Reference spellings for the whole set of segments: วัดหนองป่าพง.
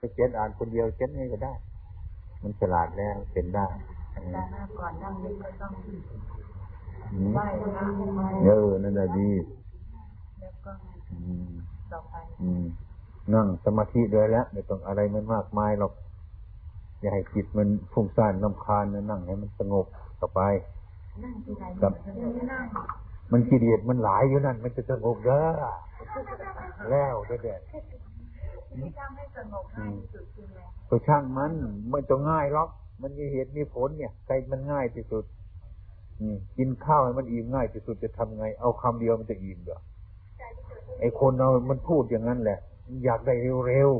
ไปเขียนอ่านคนเดียวเขียนเองก็ได้มันฉลาดแล้วเขียนได้ก่อนนั่งนึกก็ต้องไหว้พระนั่นแหละดีแล้วก็ต่อไปนั่งสมาธิด้วยแล้วไม่ต้องอะไรมันมากมายหรอกอย่าให้จิตมันฟุ้งซ่านรำคาญนะนั่งให้มันสงบต่อไปกับมันกิเลสมันหลายอยู่นั่นมันจะสงบเยอะแล้วเด็ดที่ทำให้สงบง่ายที่สุดคืออะไรก็ช่างมันไม่ต้องง่ายหรอกมันมีเหตุมีผลเนี่ยใจมันง่ายที่สุดกินข้าวให้มันอิ่มง่ายที่สุดจะทำไงเอาคำเดียวมันจะอิ่มเหรอไอ้คนเรามันพูดอย่างนั้นแหละอยากได้เร็ว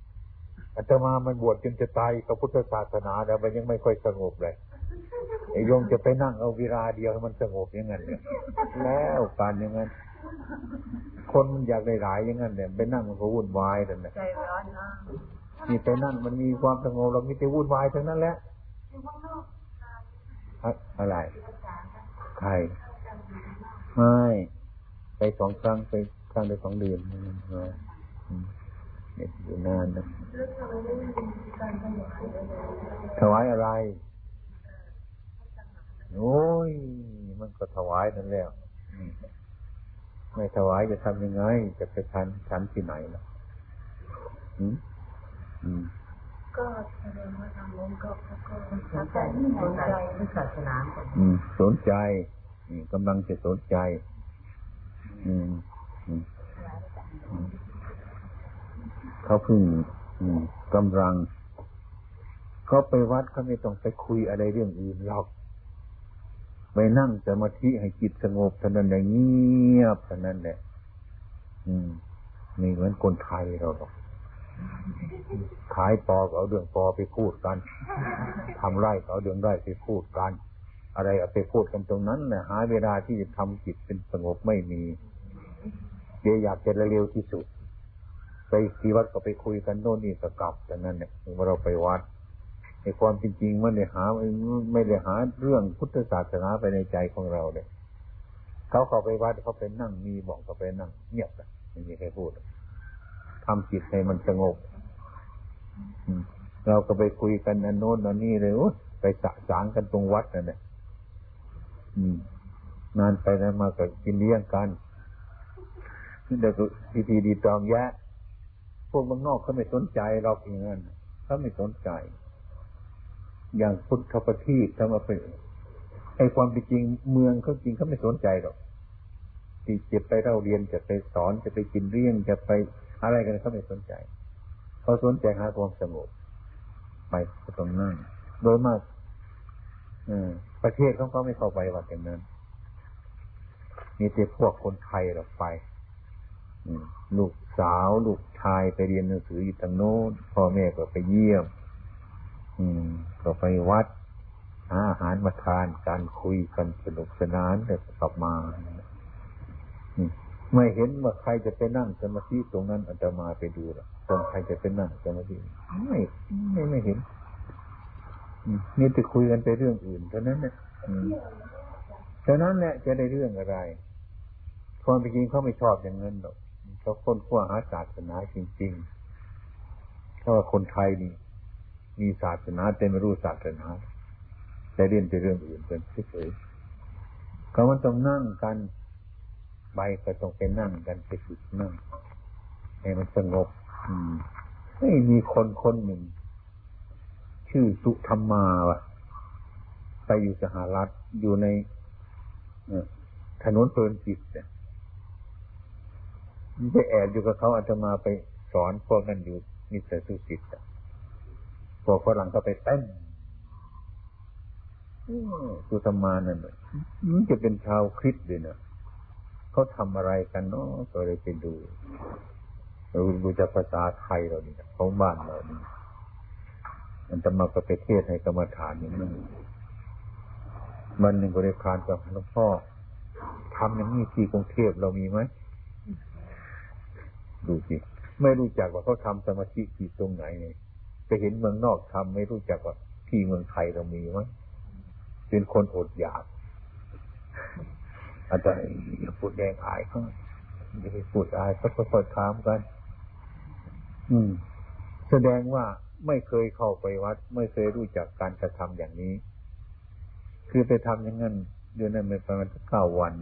ๆอาตมามันบวชจนจะตายกับพุทธศาสนาแล้วมันยังไม่ค่อยสงบเลยไอ้โยมจะไปนั่งเอาเวลาเดียวให้มันสงบอย่างนั้นเนี่ยแล้วปานอย่างนั้นคนมันอยากได้หลายอย่างนั้นเนี่ยไปนั่งมันก็วุ่นวายนั่นแหละใจร้อนนะนี่ไปนั่งมันมีความสงบเรามีแต่วุ่นวายทั้งนั้นแหละอะไรใครไม่ไปสองครั้งไปครั้งเดียวสองเดือนอยู่นานนะถวายอะไรโอ้ยมันก็ถวายนั่นแล้วไม่ถวายจะทำยังไงจะไปฉันที่ไหนล่ะก็แสดงว่าทำบุญก็สนใจในศาสนาสนใจกำลังจะสนใจเขาพึ่งกำลังเขาไปวัดเขาไม่ต้องไปคุยอะไรเรื่องอื่นหรอกไปนั่งสมาธิให้จิตสงบเท่านั้นเงียบเท่านั้นแหละนี่เหมือนคนไทยเราหรอกขายปอเอาเรื่องปอไปพูดกันทำไร่เอาเรื่องไร่ไปพูดกันอะไรเอาไปพูดกันตรงนั้นนะหาเวลาที่จะทำจิตเป็นสงบไม่มีเดี๋ยวอยากจะเร็วที่สุดไปที่วัดก็ไปคุยกันโน่นนี่ก็กลับแต่นั้นเนี่ยเมื่อเราไปวัดในความจริงๆมันได้หาไม่ได้หาเรื่องพุทธศาสนาไปในใจของเราเลยเขาเข้าไปวัดเขาไปนั่งมีบอกเขาไปนั่งเงียบเลยไม่มีใครพูดทำจิตให้มันสงบเราก็ไปคุยกันอันโน้นอันนี้เลยไปสะสางกันตรงวัดนั่นแหละนานไปนั้นมาก็กินเลี้ยงกันเดี๋ยวก็พิธีดีตองแยะพวกบางนอกเขาไม่สนใจเราเองเขาไม่สนใจอย่างพุทธประทีปทำมาเป็นไอ้ความเป็นจริงเมืองเขาจริงเขาไม่สนใจหรอกที่จะไปเล่าเรียนจะไปสอนจะไปกินเลี้ยงจะไปอะไรกันเขาไม่สนใจเขาสนใจหาความสงบไปตรงนั้นโดยมากประเทศเขาก็ไม่เข้าไปวัดอย่างนั้นมีแต่พวกคนไทยหรอกไปลูกสาวลูกชายไปเรียนหนังสืออยู่ทางโน้นพ่อแม่ก็ไปเยี่ยมก็ไปวัดหาอาหารมาทานการคุยกันสนุกสนานแต่กลับมาไม่เห็นว่าใครจะไปนั่งสมาธิตรงนั้นอาตมาไปดูหรอกตรงใครจะไปนั่งสมาธิไม่เห็นนี่จะคุยกันไปเรื่องอื่นเท่านั้นเนี่ยเท่านั้นแหละจะได้เรื่องอะไรความจริงเขาไม่ชอบอย่างนั้นหรอกเขาค้นคว้าหาศาสนาจริงๆเพราะว่าคนไทยนี่มีศาสนาแต่ไม่รู้ศาสนาแต่เรียนไปเรื่องอื่นเป็นเฉยๆเขามันต้องนั่งกันไปก็ต้องไปนั่งกันไปฝึกนั่งให้มันสงบไม่มีคนหนึ่งชื่อสุธรรมาวะไปอยู่สหรัฐอยู่ในถนนเพลินจิตเนี่ยไปแอบอยู่กับเขาอาจจะมาไปสอนพวกนั้นอยู่นิสัยสุจิตพวกฝรั่งก็ไปเต้นสุธรรมานั่นเลยจะเป็นชาวคริสต์เลยนะเขาทำอะไรกันเนาะก็เลยไปดูจากภาษาไทยเราเนี่ยของบ้านเราเนี่ยมันจะมากับประเทศให้กรรมฐานอย่างนั้นมันหนึ่งก็ได้คานกับหลวงพ่อทำอย่างนี้ที่กรุงเทพเรามีไหมดูสิไม่รู้จักว่าเขาทำสมาธิที่ตรงไหนเนี่ยไปเห็นเมืองนอกทำไม่รู้จักว่าที่เมืองไทยเรามีไหมเป็นคนอดอยากอาจจะพูดแดงอายเขาจะไปพูดอายเขาค่อยๆถามกัน แสดงว่าไม่เคยเข้าไปวัดไม่เคยรู้จักการกระทำอย่างนี้คือไปทำอย่างนั้นอยู่นั่นไปประมาณ9 วัน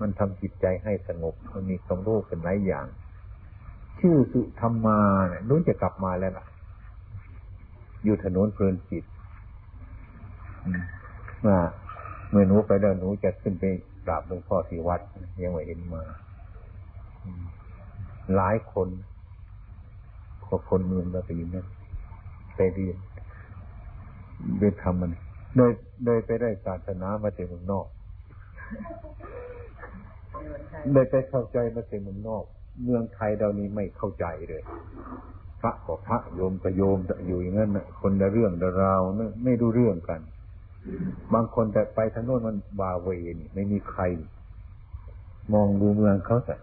มันทำจิตใจให้สงบมันมีความรู้เป็นหลายอย่างชื่อสุธรรมาเนี่ยนู้นจะกลับมาแล้วล่ะอยู่ถนนเพลินจิตว่าเมื่อหนูไปแล้วหนูจะขึ้นไปกราบหลวงพ่อที่วัดยังไม่เห็นมาหลายคนคนเมืองมาไปอยู่นั่นไปเรียนไปทำมันเลยไปได้ศาสนามาจากเมืองนอกเลยไปเข้าใจมาจากเมืองนอกเมืองไทยเรานี้ไม่เข้าใจเลยพระก็พระโยมก็โยมอยู่อย่างนั้นนะคนละเรื่องละราวนะไม่รู้เรื่องกันบางคนแต่ไปทางโน้นมันบาเวนี่ไม่มีใครมองดูเมืองเขาแต่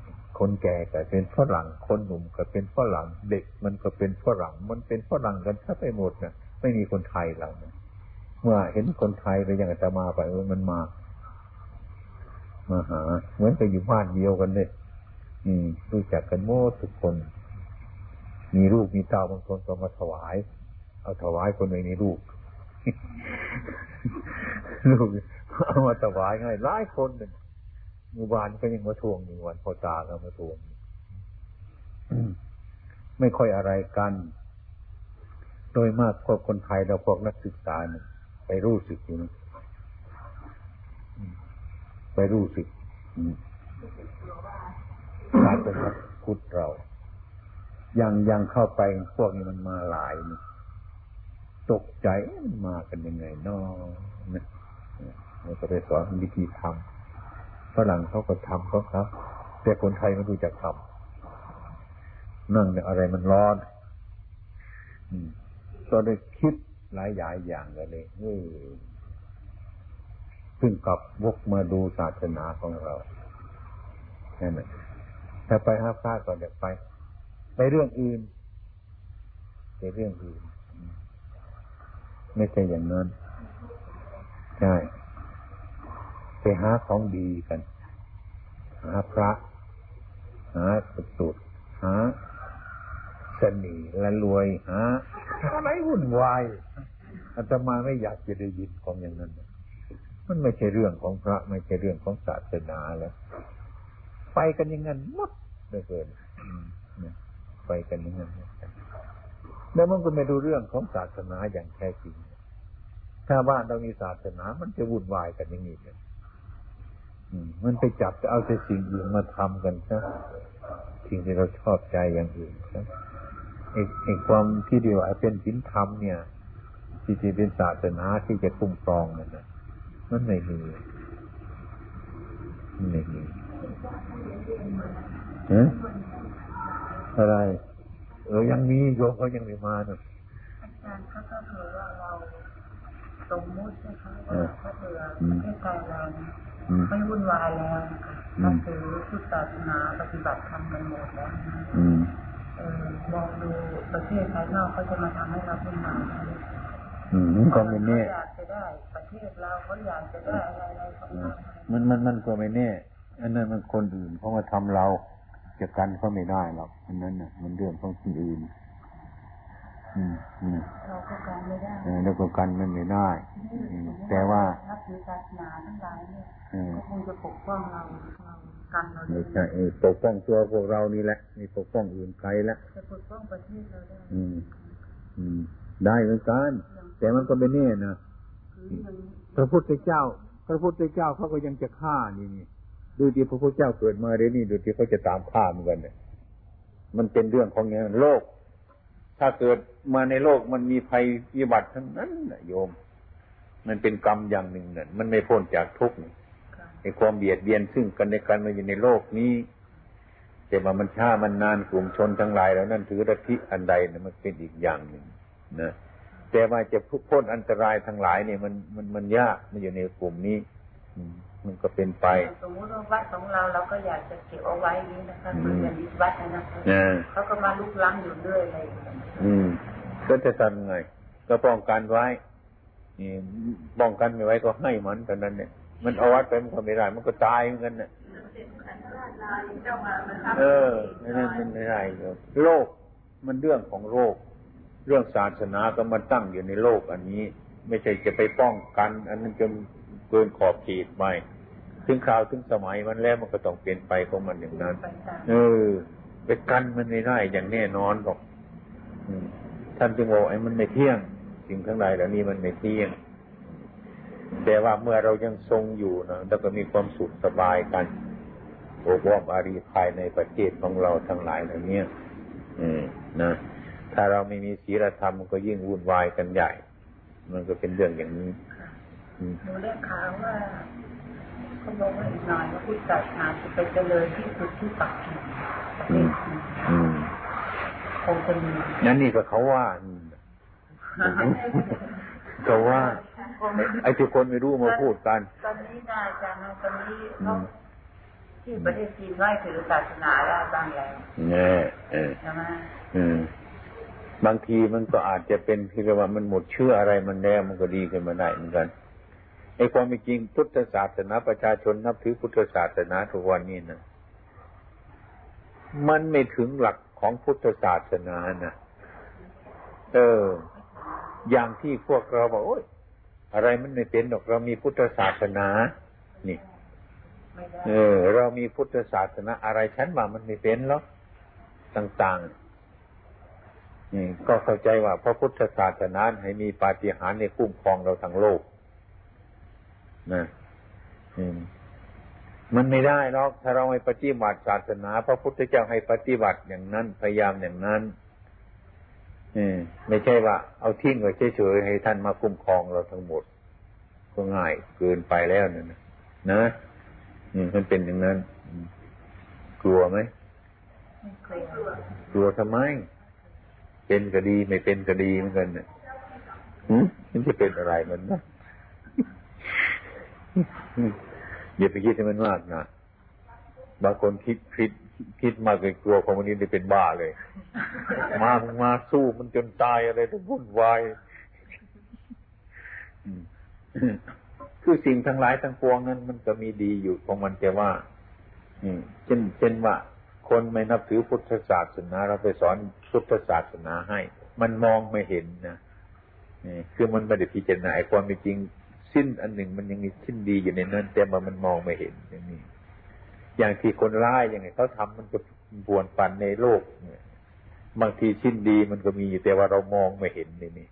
คนแก่ก็เป็นฝรั่งคนหนุ่มก็เป็นฝรั่งเด็กมันก็เป็นฝรั่งมันเป็นฝรั่งกันทั้งไปหมดนะไม่มีคนไทยเรานะเมื่อเห็นคนไทยไปอย่างอาตมาไปมันมาหาเหมือนไปอยู่บ้านเดียวกันเลยรู้จักกันหมดทุกคนมีลูกมีเต้าบางคนก็มาถวายเอาถวายคนหนึ่งในลูก ลูกเอามาถวายไงหลายคนหนึ่งหมู่บ้านก็ยังมาทวงอยู่วันพ่อตาก็มาทวง ไม่ค่อยอะไรกันโดยมากพวกคนไทยเราพวกนักศึกษาเนี่ยไปรู้สึกอยู่นะไปรู้สึกกลายเป็นนักพุทธเรายังเข้าไปพวกนี้มันมาหลายนะตกใจมากันยังไงน้อนะเราจะไปสอนวิธีทำฝรั่งเขาก็ทำเขาครับแต่คนไทยไม่รู้จักทำนั่งเนี่ยอะไรมันร้อนก็ได้คิดหลายอย่างเลยซึ่งกลับวกมาดูศาสนาของเราใช่ไหมถ้าไปห้าพลาดก่อนเดี๋ยวไปเรื่องอื่นไปเรื่องอื่นไม่ใช่อย่างนั้นใช่ไปหาของดีกันหาพระหาสุดหาเสน่ห์และรวยหาอะไรวุ่นวายอาตมาไม่อยากจะได้ยินของอย่างนั้นมันไม่ใช่เรื่องของพระไม่ใช่เรื่องของศาสนาแล้วไปกันอย่างนั้นหมดเลยเกินไปกันอย่างนั้นแล้วมันก็ไม่ดูเรื่องของศาสนาอย่างแท้จริงถ้าบ้านเรามีศาสนามันจะวุ่นวายกันอย่างนี้เลยมันไปจับจะเอาแต่สิ่งอื่นมาทำกันซะสิ่งที่เราชอบใจอย่างอื่นซะไอ้ความที่เดียวเป็นศีลธรรมเนี่ยที่จะเป็นศาสนาที่จะคุ้มครองนั่นนะมันไม่มีอะไรยังมีโยมเขายังไม่มาเนี่ยอาจารย์เขาก็ถือว่าเราสมมุตินะคะว่าถ้าเกิดประเทศไทยเราไม่วุ่นวายแล้วนะคะถ้าถือพุทธศาสนาปฏิบัติธรรมกันหมดแล้วมองดูประเทศภายนอกเขาจะมาทำให้เราวุ่นวายก็ไม่แน่อยากจะได้ประเทศเราเขาอยากจะได้อะไรมันก็ไม่แน่อันนั้นมันคนอื่นเขามาทำเราจะกันเขาไม่ได้หรอกอันนั้นน่ะมันเรื่องของคนอื่นเราก็กันไม่ได้เราก็กันมันไม่ได้แต่ว่านับถือศาสนาทั้งหลายเนี่ยก็คงจะปกป้องเรากันเราไม่ใช่ปกป้องตัวพวกเรานี่แหละไม่ปกป้องอื่นใครละจะปกป้องประเทศเราได้ได้เหมือนกันแต่มันก็ไม่แน่นะพระพุทธเจ้าเขาก็ยังจะฆ่านี่ดูที่พระพุทธเจ้าเกิดมาเดี๋ยวนี้ดูที่เขาจะตามฆ่าเหมือนกันเนี่ยมันเป็นเรื่องของเงี้ยโลกถ้าเกิดมาในโลกมันมีภัยวิบัติทั้งนั้นนะโยมมันเป็นกรรมอย่างหนึ่งเนี่ยมันไม่พ้นจากทุกข์ในความเบียดเบียนซึ่งกันและกันมันอยู่ในโลกนี้แต่ว่ามันช้ามันนานกลุ่มชนทั้งหลายแล้วนั่นถือลัทธิอันใดเนี่ยมันเป็นอีกอย่างหนึ่งนะแต่ว่าจะพ้นอันตรายทั้งหลายเนี่ยมันยากมันอยู่ในกลุ่มนี้มันก็เป็นไปสมมติว่าวัดของเราก็อยากจะเก็บเอาไว้นี้นะคะคืออย่างนี้วัดนะคะเขาก็มาลุกล้ำอยู่เรื่อยเลยก็จะทำไงก็ป้องกันไว้ป้องกันไม่ไว้ก็ให้มันแต่นั้นเนี่ยมันเอาวัดไปมันก็ไม่ได้มันก็ตายเหมือนกันเนี่ยนั่นมันไม่ได้โรคมันเรื่องของโรค เรื่องศาสนาก็มาตั้งอยู่ในโลกอันนี้ไม่ใช่จะไปป้องกันอันนั้นจนเกินขอบเขตไปถึงคราวถึงสมัยมันแล้วมันก็ต้องเปลี่ยนไปของมันอย่างนั้นไปกันมันไม่ได้อย่างแน่นอนหรอกท่านจึงบอกไอ้มันไม่เที่ยงสิ่งทั้งหลายเหล่านี้มันไม่เที่ยงแต่ว่าเมื่อเรายังทรงอยู่นะแล้วก็มีความสุขสบายกันโอบอ้อมอารีภายในประเทศของเราทั้งหลายเหล่านี้นะถ้าเราไม่มีศีลธรรมมันก็ยิ่งวุ่นวายกันใหญ่มันก็เป็นเรื่องอย่างนี้หนูเรียกข่าวว่าเขาบอกว่าอีกหน่อยว่าพุทธศาสนาจะไปเจริญที่สุดที่ปักกิ่งคงจะมีนั่นนี่ก็เขาว่าเขาว่าไอ้ทุกคนไม่รู้มาพูดกันตอนนี้นะอาจารย์ตอนนี้เขาที่ประเทศจีนไหว้ถือศาสนาแล้วบางอย่างใช่ไหมบางทีมันก็อาจจะเป็นที่ว่ามันหมดเชื่ออะไรมันแล้วมันก็ดีขึ้นมาได้เหมือนกันไอ้ความจริงพุทธศาสนาประชาชนนับถือพุทธศาสนาทุกวันนี้นะมันไม่ถึงหลักของพุทธศาสนานะอย่างที่พวกเราบอกโอ๊ยอะไรมันไม่เป็นหรอกเรามีพุทธศาสนานี่เรามีพุทธศาสนาอะไรฉันว่ามันไม่เป็นหรอกต่างๆนี่ก็เข้าใจว่าพระพุทธศาสนาให้มีปาฏิหาริย์ในคุ้มครองเราทั้งโลกนะมันไม่ได้หรอกถ้าเราไม่ปฏิบัติศาสนาพระพุทธเจ้าให้ปฏิบัติอย่างนั้นพยายามอย่างนั้นไม่ใช่ว่าเอาทิ้งไว้เฉยๆให้ท่านมาคุ้มครองเราทั้งหมดก็ง่ายเกินไปแล้วเนี่ยนะมันเป็นอย่างนั้นกลัวไหมกลัวทำไมเป็นก็ดีไม่เป็นก็ดีเหมือนกันเนี่ยมันจะเป็นอะไรมันนะอย่าไปคิดให้มันมากนะบางคนคิดมากเลยกลัวของมันนี้ได้เป็นบ้าเลยมาสู้มันจนตายอะไรต้องวุ่นวายคือสิ่งทั้งหลายทั้งปวงนั้นมันก็มีดีอยู่ของมันแต่ว่าเช่นว่าคนไม่นับถือพุทธศาสนาเราไปสอนพุทธศาสนาให้มันมองไม่เห็นนะคือมันไม่ได้พิจารณาความเป็นจริงสิ้นอันหนึ่งมันยังมีสิ้นดีอยู่ในนั้นแต่มันมองไม่เห็นอย่างนี้อย่างที่คนร้ายอย่างไงเขาทำมันจะบ่วนปั่นในโลกเนี่ยบางทีสิ้นดีมันก็มีอยู่แต่ว่าเรามองไม่เห็นนี่นี่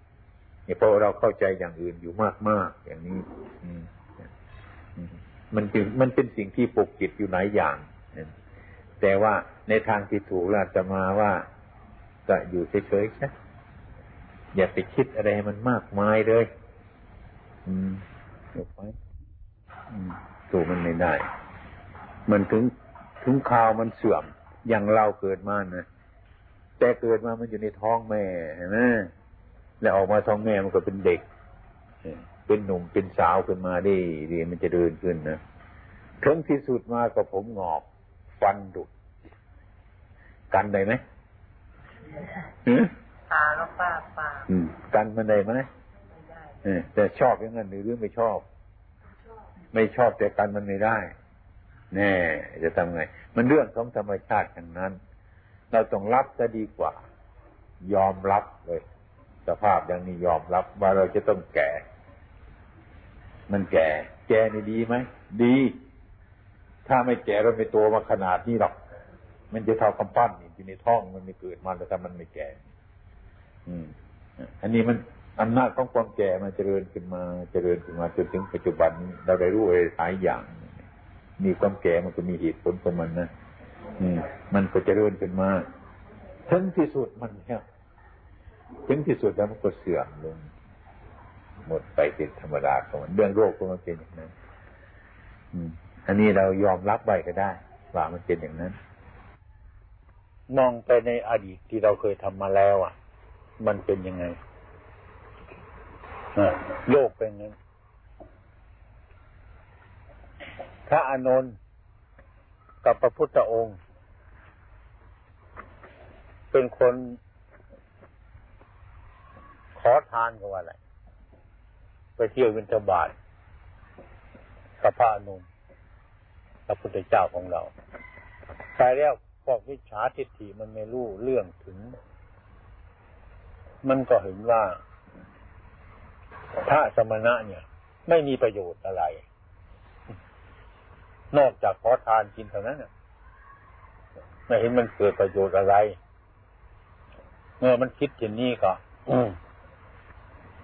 เพราะเราเข้าใจอย่างอื่นอยู่มากๆอย่างนี้มันเป็นสิ่งที่ปกปิดอยู่หลายอย่างแต่ว่าในทางที่ถูกเราจะมาว่าจะอยู่เฉยๆนะอย่าไปคิดอะไรมันมากมายเลยถูกไหมถูกมันไม่ได้มันถึงข่าวมันเสื่อมอย่างเราเกิดมานะแต่เกิดมามันอยู่ในท้องแม่เห็นไหมแล้วออกมาท้องแม่มันก็เป็นเด็กเป็นหนุ่มเป็นสาวขึ้นมาดีมันจะเดินขึ้นนะถึงที่สุดมาก็ผมงอกฟันดุกันได้ไหมตาแล้วปากกันมันได้ไหมแต่ชอบอย่างนั้นหรือไม่ชอบไม่ชอบแต่กันมันไม่ได้แน่จะทำไงมันเรื่องของธรรมชาติอย่างนั้นเราต้องรับจะดีกว่ายอมรับเลยสภาพอย่างนี้ยอมรับว่าเราจะต้องแก่มันแก่นี่ดีไหมดีถ้าไม่แก่เราไม่โตมาขนาดนี้หรอกมันจะเท่ากำปั้นอยู่ในท้องมันไม่เกิดมาแต่มันไม่แก่อันนี้มันอำนาจของความแก่มันเจริญขึ้นมาจนถึงปัจจุบันเราได้รู้อะไรหลายอย่างมีความแก่มันก็มีเหตุผลของมันนะมันก็เจริญขึ้นมาถึงที่สุดมันเนี่ยถึงที่สุดแล้วมันก็เสื่อมลงหมดไปเป็นธรรมดาของมันเรื่องโรคก็มันเป็นอย่างนั้นอันนี้เรายอมรับไว้ก็ได้ว่ามันเป็นอย่างนั้นมองไปในอดีตที่เราเคยทำมาแล้วอ่ะมันเป็นยังไงโลกเป็นอย่างนั้นพระอานนท์กับพระพุทธองค์เป็นคนขอทานกับอะไรไปเที่ยวบิณฑบาตกับพระอานนท์พระพุทธเจ้าของเราแต่แล้วพวกมิจฉาทิฏฐิมันไม่รู้เรื่องถึง มันก็เห็นว่าพระสมณะเนี่ยไม่มีประโยชน์อะไรนอกจากขอทานกินเท่านั้นเนี่ยไม่เห็นมันเกิดประโยชน์อะไรเมื่อมันคิดอย่างนี้ก็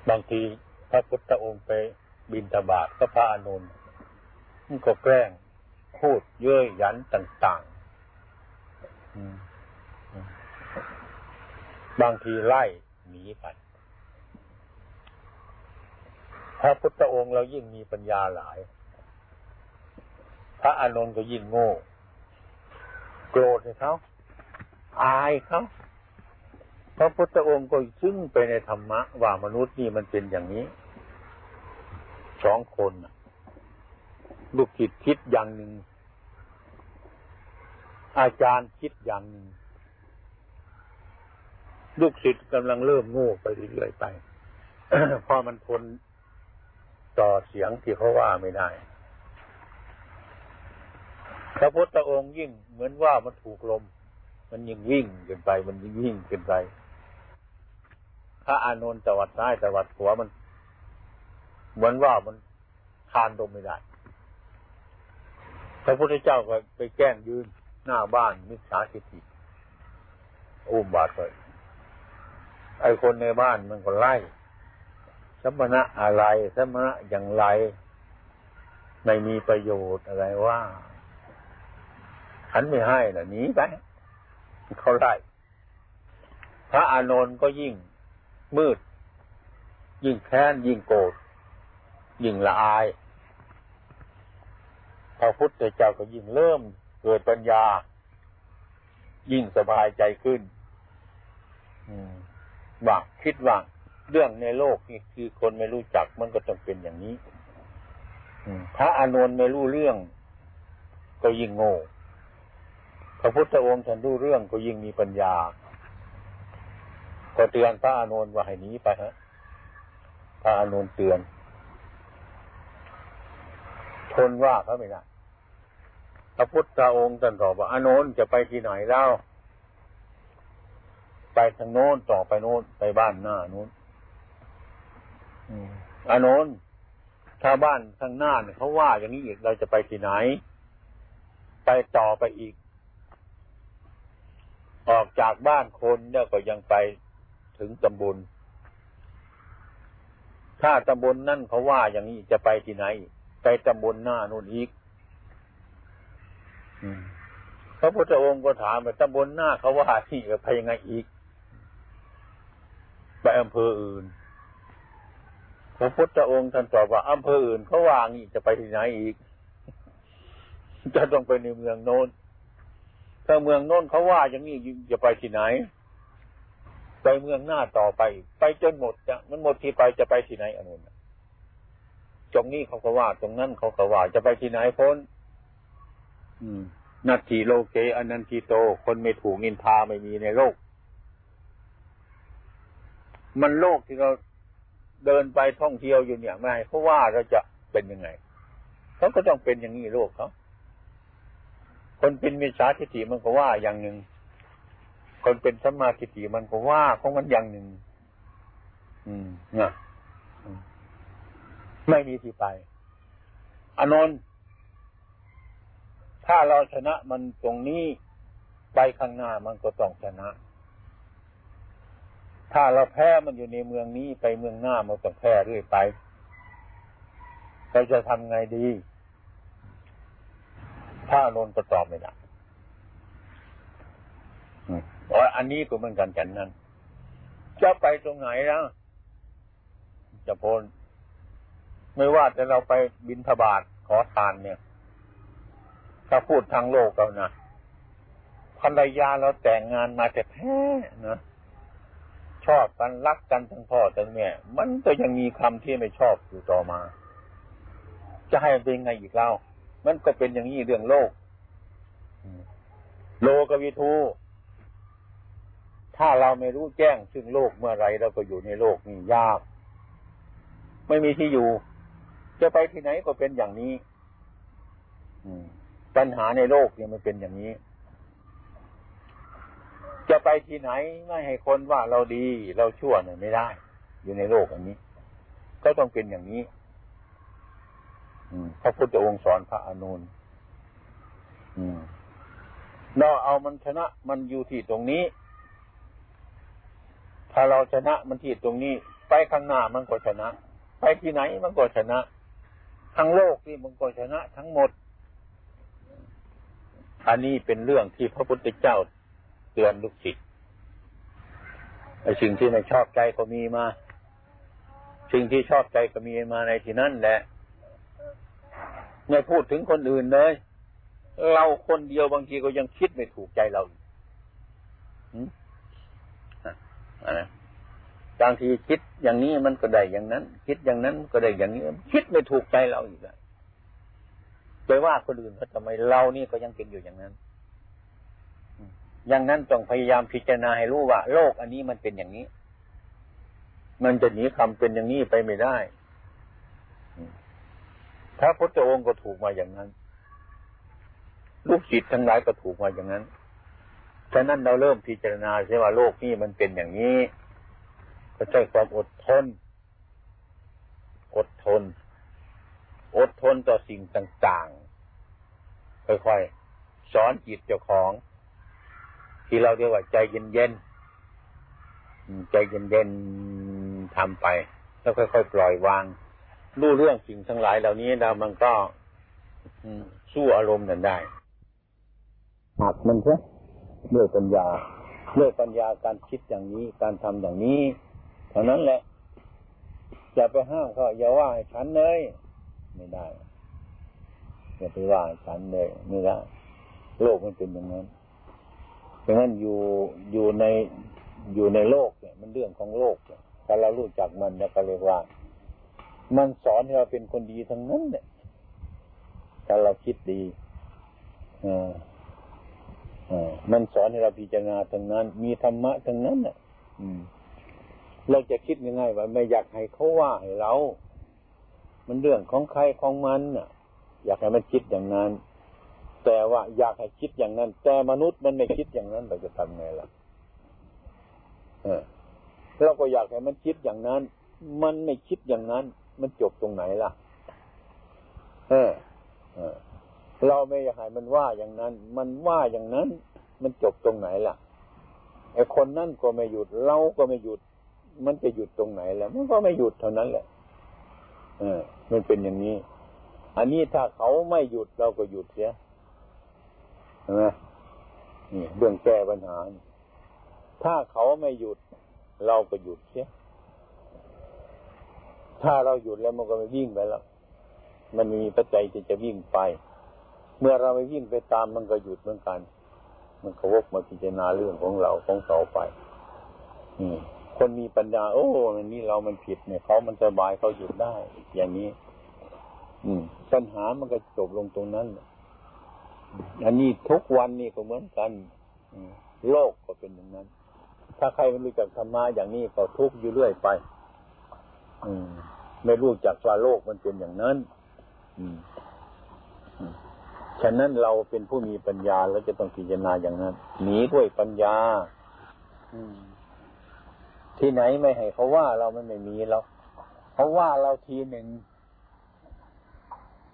บางทีพระพุทธองค์ไปบิณฑบาตก็พระอานนท์ก็แกล้งพูดเย้ยหยันต่างๆบางทีไล่หนีไปพระพุทธองค์เรายิ่งมีปัญญาหลายพระอานนท์ก็ยิ่งโง่โกรธเขาอายเขาพระพุทธองค์ก็ซึ้งไปในธรรมะว่ามนุษย์นี่มันเป็นอย่างนี้สองคนลูกศิษย์คิดอย่างหนึ่งอาจารย์คิดอย่างหนึ่งลูกศิษย์กำลังเริ่มโง่ไปเรื่อยๆไป พอมันทนต่อเสียงที่เขาว่าไม่ได้พระพุทธองค์ยิ่งเหมือนว่ามันถูกลมมันยิ่งวิ่งขึ้นไปมันยิ่งวิ่งขึ้นไปพระอานนท์ตวัดซ้ายตวัดขวามันเหมือนว่ามันทานลมไม่ได้พระพุทธเจ้าก็ไปแกล้งยืนหน้าบ้านมิจฉาทิฏฐิอุ้มบาดเลยไอ้คนในบ้านมันก็ไล่สมณะอะไรสมณะอย่างไรไม่มีประโยชน์อะไรว่าฉันไม่ให้ล่ะหนีไปเขาไล่พระอานนท์ก็ยิ่งมืดยิ่งแค้นยิ่งโกรธยิ่งละอายพระพุทธเจ้าก็ยิ่งเริ่มเกิดปัญญายิ่งสบายใจขึ้นว่าคิดว่าเรื่องในโลกนี่คือคนไม่รู้จักมันก็ต้องเป็นอย่างนี้พระอานนท์ไม่รู้เรื่องก็ยิ่งโง่พระพุทธองค์ท่านรู้เรื่องก็ยิ่งมีปัญญาก็เตือนพระอานนท์ว่าให้หนีไปฮะพระอานนท์เตือนทนว่าเขาไม่ได้พระพุทธองค์ตรัสตอบว่าอานนท์จะไปที่ไหนเล่าไปทางโน้นต่อไปโน้นไปบ้านหน้าโน้นอานนท์ถ้าบ้านทางหน้าเนี่ยเขาว่าอย่างนี้อีกเราจะไปที่ไหนไปต่อไปอีกออกจากบ้านคนเนี่ยก็ยังไปถึงตำบลถ้าตำบลนั่นเขาว่าอย่างนี้จะไปที่ไหนไปตำบลหน้านู่นอีกพระพุทธองค์ก็ถามว่าตำบลหน้าเขาว่าที่จะไปยังไงอีกไปอำเภออื่นพระพุทธองค์ท่านตอบว่าอำเภออื่นเขาว่างี้จะไปที่ไหนอีกจะต้องไปในเมืองโน้นถ้าเมืองโน้นเขาว่าอย่างนี้จะไปที่ไหนไปเมืองหน้าต่อไปไปจนหมดจะมันหมดที่ไปจะไปที่ไหนอนุนตรงนี้เขาก็ว่าตรงนั้นเขาก็ว่าจะไปที่ไหนพ้นนัตถิโลเกอนันติโตคนไม่ถูกนินทาไม่มีในโลกมันโลกที่เราเดินไปท่องเที่ยวอยู่เนี่ยไม่เพราะว่าเราจะเป็นยังไงเขาก็ต้องเป็นอย่างนี้โลกเขาคนเป็นมิจฉาทิฏฐิมันก็ว่าอย่างหนึ่งคนเป็นสัมมาทิฏฐิมันก็ว่าของมันอย่างหนึ่งนะไม่มีที่ไปอานนท์ถ้าเราชนะมันตรงนี้ไปข้างหน้ามันก็ต้องชนะถ้าเราแพ้มันอยู่ในเมืองนี้ไปเมืองหน้ามันต้องแพ้เรื่อยไปเราจะทำไงดีถ้าอานนท์ก็ตอบไม่ได้อันนี้ก็เหมือนกันกันนั้นจะไปตรงไหนนะจะพ้นไม่ว่าจะเราไปบิณฑบาตขอทานเนี่ยถ้าพูดทางโลกเรานะภรรยาเราแต่งงานมาแต่แท้นะชอบกันรักกันทั้งพ่อทั้งแม่มันก็ยังมีคำที่ไม่ชอบอยู่ต่อมาจะให้เป็นไงอีกเล่ามันก็เป็นอย่างนี้เรื่องโลกโลกวิทูถ้าเราไม่รู้แจ้งซึ่งโลกเมื่อไรเราก็อยู่ในโลกนี่ยากไม่มีที่อยู่จะไปที่ไหนก็เป็นอย่างนี้ปัญหาในโลกเนี่ยมันเป็นอย่างนี้ จะไปที่ไหนไม่ให้คนว่าเราดีเราชั่วเนี่ยไม่ได้อยู่ในโลกอันนี้ก็ต้องเป็นอย่างนี้พระพุทธองค์สอนพระอานนท์เราเอามันชนะมันอยู่ที่ตรงนี้ถ้าเราชนะมันที่ตรงนี้ไปข้างหน้ามันก็ชนะไปที่ไหนมันก็ชนะทั้งโลกนี่มันก็ชนะทั้งหมดอันนี้เป็นเรื่องที่พระพุทธเจ้าเตือนลูกศิษย์ไอ้สิ่งที่ไม่ชอบใจก็มีมาสิ่งที่ชอบใจก็มีมาในที่นั่นแหละไม่พูดถึงคนอื่นเลยเราคนเดียวบางทีก็ยังคิดไม่ถูกใจเราบางทีคิดอย่างนี้มันก็ได้อย่างนั้นคิดอย่างนั้นก็ได้อย่างนี้คิดไม่ถูกใจเราอีกแล้วไปว่าคนอื่นเขาทำไมเรานี่ก็ยังเป็นอยู่อย่างนั้นอย่างนั้นต้องพยายามพิจารณาให้รู้ว่าโลกอันนี้มันเป็นอย่างนี้มันจะหนีคำเป็นอย่างนี้ไปไม่ได้พระพุทธองค์ก็ถูกมาอย่างนั้นลูกศิษย์ทั้งหลายก็ถูกมาอย่างนั้นฉะนั้นเราเริ่มพิจารณาใช่ว่าโลกนี้มันเป็นอย่างนี้ก็ใช้ความอดทนต่อสิ่งต่างๆค่อยๆสอนจิตเจ้าของที่เราเรียกว่าใจเย็นๆใจเย็นๆทำไปแล้วค่อยๆปล่อยวางรู้เรื่องสิ่งทั้งหลายเหล่านี้แล้วมันก็สู้อารมณ์นั้นได้หัดมันเถอะด้วยปัญญาการคิดอย่างนี้การทำอย่างนี้เท่านั้นแหละอย่าไปห้ามเขาอย่าว่าให้ฉันเลยไม่ได้อย่าไปว่าให้ฉันเลยไม่ได้โลกมันเป็นอย่างนั้นดังนั้นอยู่ในโลกเนี่ยมันเรื่องของโลกถ้าเรารู้จักมันแล้วก็เรียกว่ามันสอนให้เราเป็นคนดีทั้งนั้นเนี่ยถ้าเราคิดดีมันสอนให้เราพิจารณาทั้งนั้นมีธรรมะทั้งนั้นน่ะเราจะคิดยังไงว่าไม่อยากให้เขาว่าให้เรามันเรื่องของใครของมันน่ะอยากให้มันคิดอย่างนั้นแต่ว่าอยากให้คิดอย่างนั้นแต่มนุษย์มันไม่คิดอย่างนั้นเราจะทำไงล่ะเราก็อยากให้มันคิดอย่างนั้นมันไม่คิดอย่างนั้นมันจบตรงไหนล่ะเราไม่อยากให้มันว่าอย่างนั้นมันว่าอย่างนั้นมันจบตรงไหนล่ะไอ้คนนั่นก็ไม่หยุดเราก็ไม่หยุดมันจะหยุดตรงไหนล่ะมันก็ไม่หยุดเท่านั้นแหละมันเป็นอย่างนี้อันนี้ถ้าเขาไม่หยุดเราก็หยุดเสียใช่ไหมนี่เรื่องแก้ปัญหาถ้าเขาไม่หยุดเราก็หยุดเสียถ้าเราหยุดแล้วมันก็ไม่วิ่งไปแล้วมันมีปัจจัยที่จะวิ่งไปเมื่อเราไปวิ่งไปตามมันก็หยุดเหมือนกันมันก็วกมาพิจารณาเรื่องของเราของเขาไปคนมีปัญญาโอ้มันนี่เรามันผิดเนี่ยเขามันสบายเขาหยุดได้อย่างนี้ปัญหามันก็จบลงตรงนั้นอันนี้ทุกวันนี่ก็เหมือนกันโลกก็เป็นอย่างนั้นถ้าใครไม่รู้จักธรรมะอย่างนี้ก็ทุกข์อยู่เรื่อยไปไม่รู้จักว่าโลกมันเป็นอย่างนั้นฉะนั้นเราเป็นผู้มีปัญญาแล้วจะต้องพิจารณาอย่างนั้นหนีด้วยปัญญาที่ไหนไม่ให้เขาว่าเรามันไม่มีเราเขาว่าเราทีหนึ่ง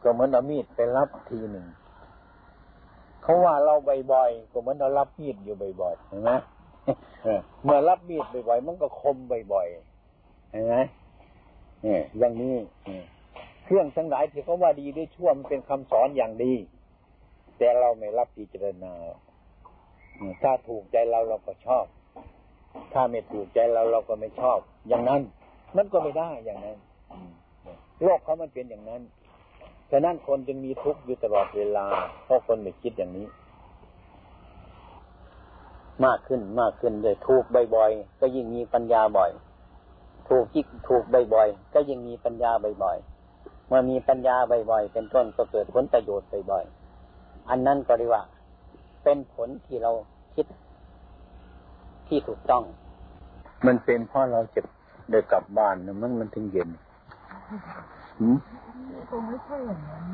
ก็เหมือนเอามีดไปรับทีหนึ่งเขาว่าเราบ่อยๆก็เหมือนเรารับมีดอยู่บ่อยๆเห็นไหมเมื่อรับมีดบ่อยๆมันก็คมบ่อยๆเห็นไหมเนี่ยอย่างนี้เครื่องทั้งหลายที่เขาว่าดีด้วยชั่วมันเป็นคำสอนอย่างดีแต่เราไม่รับพิจารณาถ้าถูกใจเราเราก็ชอบถ้าไม่ถูกใจเราเราก็ไม่ชอบอย่างนั้นมันก็ไม่ได้อย่างนั้นโลกเขามันเป็นอย่างนั้นฉะนั้นคนจึงมีทุกข์อยู่ตลอดเวลาเพราะคนไม่คิดอย่างนี้มากขึ้นเลยถูกบ่อยๆก็ยิ่งมีปัญญาบ่อยถูกบ่อยๆก็ยิ่งมีปัญญาบ่อยๆเมื่อมีปัญญาบ่อยๆเป็นต้นก็เกิดผลประโยชน์บ่อยๆอันนั้นก็เรียกว่าเป็นผลที่เราคิดที่ถูกต้องมันเป็นเพราะเราเจ็บเดินกลับบ้านนะมันถึงเย็น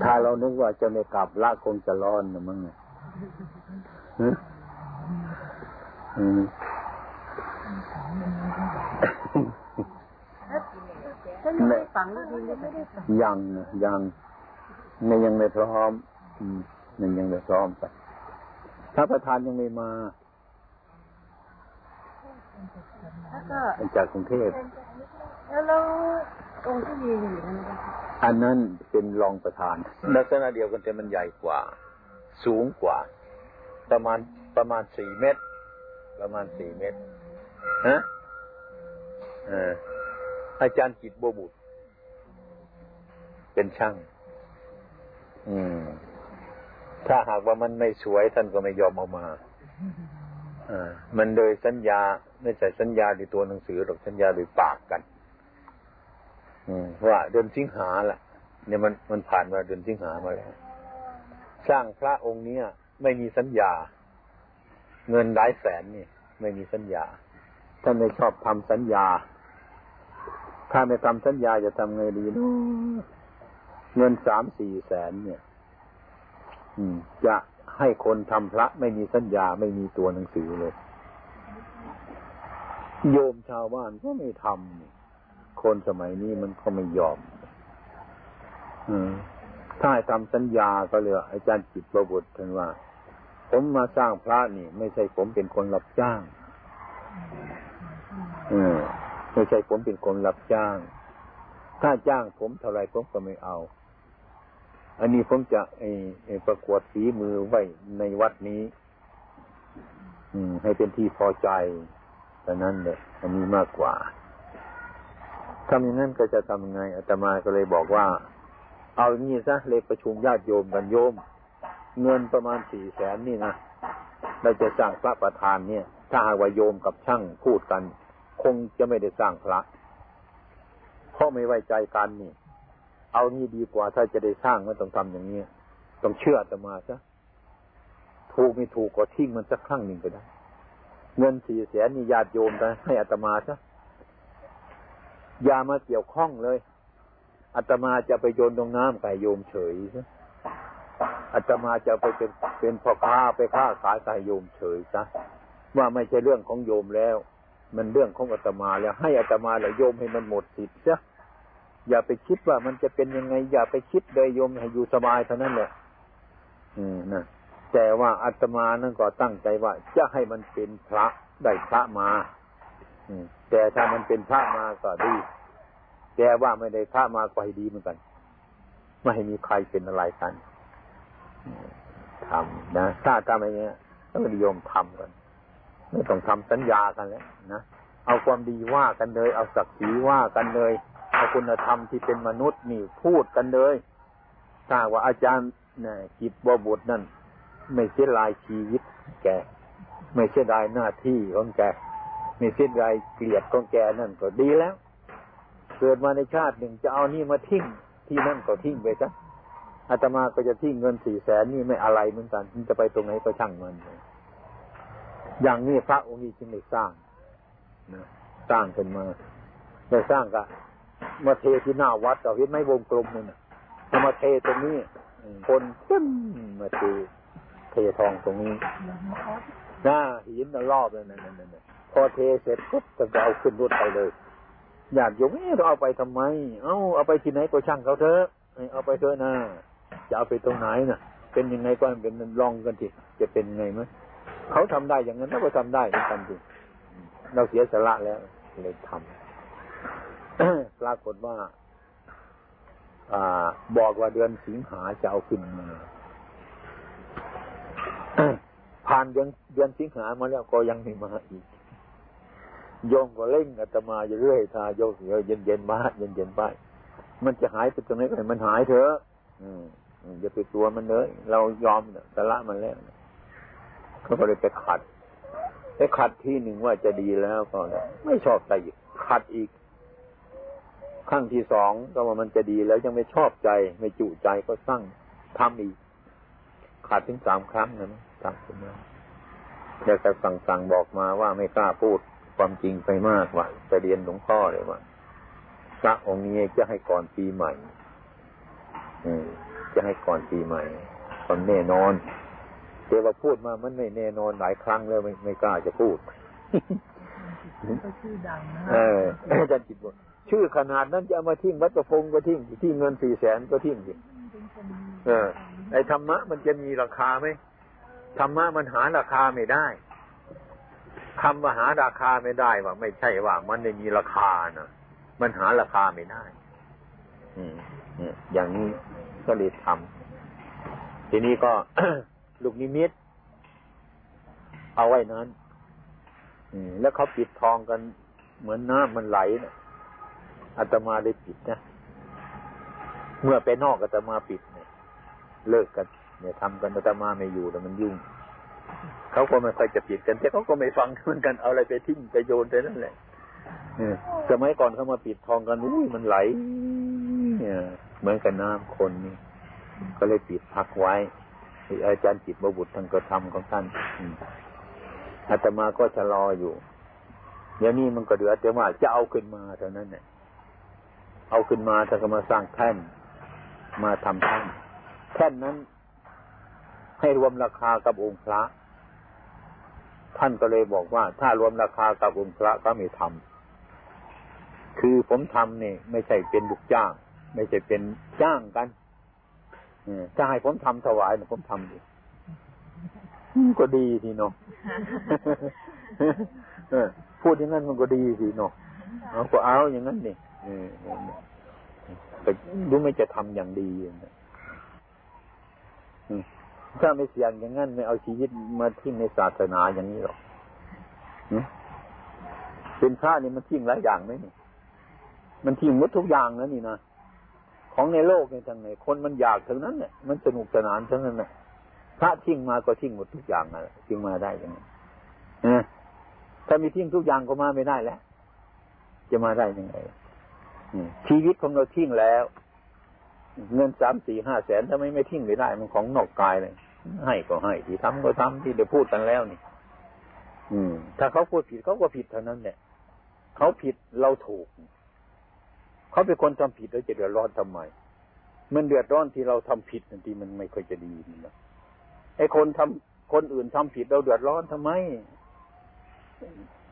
ถ้าเรานึกว่าจะไม่กลับละคงจะร้อนนะมึง ยังไม่พร้อมยังไม่พร้อมไปถ้าประธานยังไม่มาจากกรุงเทพแล้วองค์ที่ยืนอยู่นั้นอันนั้นเป็นรองประธานลักษณะเดียวกันแต่มันใหญ่กว่าสูงกว่าประมาณ4เมตรฮะอาจารย์จิตบัวบุตรเป็นช่างถ้าหากว่ามันไม่สวยท่านก็ไม่ยอมเอามามันโดยสัญญาไม่ใช่สัญญาในตัวหนังสือหรอกสัญญาโดยปากกันว่าเดือนสิงหาล่ะเนี่ยมันผ่านมาเดือนสิงหามาแล้วสร้างพระองค์นี้ไม่มีสัญญาเงินหลายแสนนี่ไม่มีสัญญาท่านไม่ชอบทำสัญญาถ้าไม่ทำสัญญาจะทำไงดีเนาะเงิน 3-4 แสนเนี่ยจะให้คนทำพระไม่มีสัญญาไม่มีตัวหนังสือเลยโยมชาวบ้านก็ไม่ทำคนสมัยนี้มันก็ไม่ยอมถ้าให้ทำสัญญาก็เลยอาจารย์จิตประบุท่านว่าผมมาสร้างพระนี่ไม่ใช่ผมเป็นคนรับจ้างไม่ใช่ผมเป็นคนรับจ้างถ้าจ้างผมเท่าไรผมก็ไม่เอาอันนี้ผมจะประกวดฝีมือไว้ในวัดนี้ให้เป็นที่พอใจแต่นั้นเลยอันนี้มากกว่าทำอย่างนั้นก็จะทำยังไงอาตมาก็เลยบอกว่าเอาอย่างนี้ซะเลยประชุมญาติโยมกันโยมเงินประมาณ 400,000 นี่นะเราจะสร้างพระประธานเนี่ยถ้าหากว่าโยมกับช่างพูดกันคงจะไม่ได้สร้างพระเพราะไม่ไว้ใจกันนี่เอานี่ดีกว่าถ้าจะได้สร้างมันต้องทำอย่างนี้ต้องเชื่ออาตมาซะถูกไม่ถูกก็ทิ้งมันสักครั้งหนึ่งก็ได้เงิน 400,000 นี่ญาติโยมนะให้อาตมาซะอย่ามาเกี่ยวข้องเลยอาตมาจะไปโยนลงน้ำไก่โยมเฉยซะอาตมาจะไปเป็นพ่อค้าไปค้าขายไก่โยมเฉยซะว่าไม่ใช่เรื่องของโยมแล้วมันเรื่องของอาตมาแล้วให้อาตมาแล้วโยมให้มันหมดสิทธิ์ซะอย่าไปคิดว่ามันจะเป็นยังไงอย่าไปคิดเลยโยมให้อยู่สบายเท่านั้นแหละนะแต่ว่าอาตมานั่นก็ตั้งใจว่าจะให้มันเป็นพระได้พระมาแต่ถ้ามันเป็นพระมาก็ดีแต่ว่าไม่ได้พระมาก็ให้ดีเหมือนกันไม่ให้มีใครเป็นอะไรกันทำนะถ้าทำอะไรเงี้ยต้องนิยมทำกันไม่ต้องทำสัญญากันแล้วนะเอาความดีว่ากันเลยเอาศักดิ์ศรีว่ากันเลยเอาคุณธรรมที่เป็นมนุษย์นี่พูดกันเลยถ้าว่าอาจารย์จิตบัวบุตรนั่นไม่เสียดายชีวิตแกไม่เสียดายหน้าที่ของแกไม่เสียดายเกลียดของแกนั่นก็ดีแล้วเกิดมาในชาติหนึ่งจะเอานี่มาทิ้งที่นั่นก็ทิ้งไปซะอาตมาก็จะทิ้งเงิน 400,000 นี่ไม่อะไรเหมือนกันมันจะไปตรงไหนก็ช่างมันอย่างนี้พระองค์นี้จึงได้สร้างนะสร้างขึ้นมาได้สร้างก็มาเทที่หน้าวัดเอาเห็นไหมวงกลมนั่นมาเทตรงนี้คนตึ้มมาเททองตรงนี้หน้าหินรอบนั่นพอเทเสร็จปุ๊บก็เอาขึ้นรถไปเลยญาติโยมเราเอาไปทำไมเอาไปที่ไหนก็ช่างเขาเถอะเอาไปเถอะนะจะเอาไปตรงไหนนะเป็นยังไงก็เป็นลองกันทีจะเป็นไงมั้ยเขาทำได้อย่างนั้นเราก็ทำได้เหมือนกันทีเราเสียสละแล้วเลยทำ ปรากฏว่าบอกว่าเดือนสิงหาจะเอาขึ้นมา ผ่านเดือนสิงหามาแล้วก็ยังไม่มาอีกโยมก็เร่งอาตมาอยู่เรื่อยทาโยกเย็นๆบ้านเย็นๆไปมันจะหายไปตรงนี้เลยมันหายเถอะอย่าไปตัวมันเลยเรายอมสละมันแล้วเขาก็เลยไปขัดที่หนึ่งว่าจะดีแล้วก็ไม่ชอบใจอีกขัดอีกครั้งที่สองก็ว่ามันจะดีแล้วยังไม่ชอบใจไม่จุใจก็สั่งทำอีกขัดถึง3ครั้งนะสั่งขึ้นมาอยากจะสั่งบอกมาว่าไม่กล้าพูดความจริงไปมากว่าจะเรียนหลวงพ่อเลยว่าพระองค์นี้จะให้ก่อนปีใหม่จะให้ก่อนปีใหม่ความแน่นอน เดี๋ยวพูดมามันไม่แน่นอนหลายครั้งแล้วไม่กล้าจะพูดชื่อดังนะอาจารย์จิตบุญชื่อขนาดนั้นจะเอามาทิ้งวัดประพงก็ทิ้งที่เงิน400,000ก็ทิ้งสิไอ้ธรรมะมันจะมีราคาไหมธรรมะมันหาราคาไม่ได้คำว่าหาราคาไม่ได้ว่าไม่ใช่ว่ามันไม่มีราคานะมันหาราคาไม่ได้อย่างนี้ก็เลยทำทีนี้ก็ ลูกนิมิตเอาไว้นั้นแล้วเขาปิดทองกันเหมือนน้ำมันไหลนะอาตมาเลยปิดนะเมื่อไปนอกอาตมาปิดเนี่ยเลิกกันเนี่ยทำกันอาตมาไม่อยู่แล้วมันยุ่งเขาก็ไม่ค่อยจะปิดกันแต่เขาก็ไม่ฟังเหมือนกันเอาอะไรไปทิ้งไปโยนไปนั่นแหละสมัยก่อนเขามาปิดทองกันอุ้ยมันไหลเหมือนกับน้ำคนนี่ก็เลยปิดพักไว้อาจารย์จิตบุตรท่านก็ทำของท่านอาตมาก็ชะลออยู่เดี๋ยวนี้มันก็เดือดแต่ว่าจะเอาขึ้นมาเท่านั้นเนี่ยเอาขึ้นมาท่านก็มาสร้างแท่นมาทำแท่นนั้นให้รวมราคากับองค์พระท่านก็เลยบอกว่าถ้ารวมราคากับองค์พระก็ไม่ทำคือผมทำเนี่ยไม่ใช่เป็นลูกจ้างไม่ใช่เป็นจ้างกันถ้าให้ผมทำถวายผมทำดีก็ดีสิเนาะพูดอย่างนั้นมันก็ดีสิเนาะเอาก็เอาอย่างนั้นนี่แต่รู้ไม่จะทำอย่างดีถ้าไม่เสี่ยงอย่างนั้นไม่เอาชีวิตมาทิ้งในศาสนาอย่างนี้หรอกเป็นพระนี่มันทิ้งหลายอย่างไหมนี่มันทิ้งหมดทุกอย่างแล้วนี่นะของในโลกในทางไหนคนมันอยากทั้งนั้นเนี่ยมันสนุกสนานทั้งนั้นเนี่ยพระทิ้งมาก็ทิ้งหมดทุกอย่างนะทิ้งมาได้ยังไงถ้ามีทิ้งทุกอย่างก็มาไม่ได้แล้วจะมาได้ยังไงชีวิตของเราทิ้งแล้วเงิน3-4-5 แสนถ้าไม่ทิ้งไม่ได้มันของนอกกายเลยให้ก็ให้ที่ทำก็ทำที่ได้พูดกันแล้วนี่ถ้าเขาพูดผิดเขาก็ผิดเท่านั้นเนี่ยเขาผิดเราถูกเขาเป็นคนทำผิดแล้วจะเดือดร้อนทำไมมันเดือดร้อนที่เราทำผิดนั่นที่มันไม่ค่อยจะดีนะไอ้คนทำคนอื่นทำผิดเราเดือดร้อนทำไม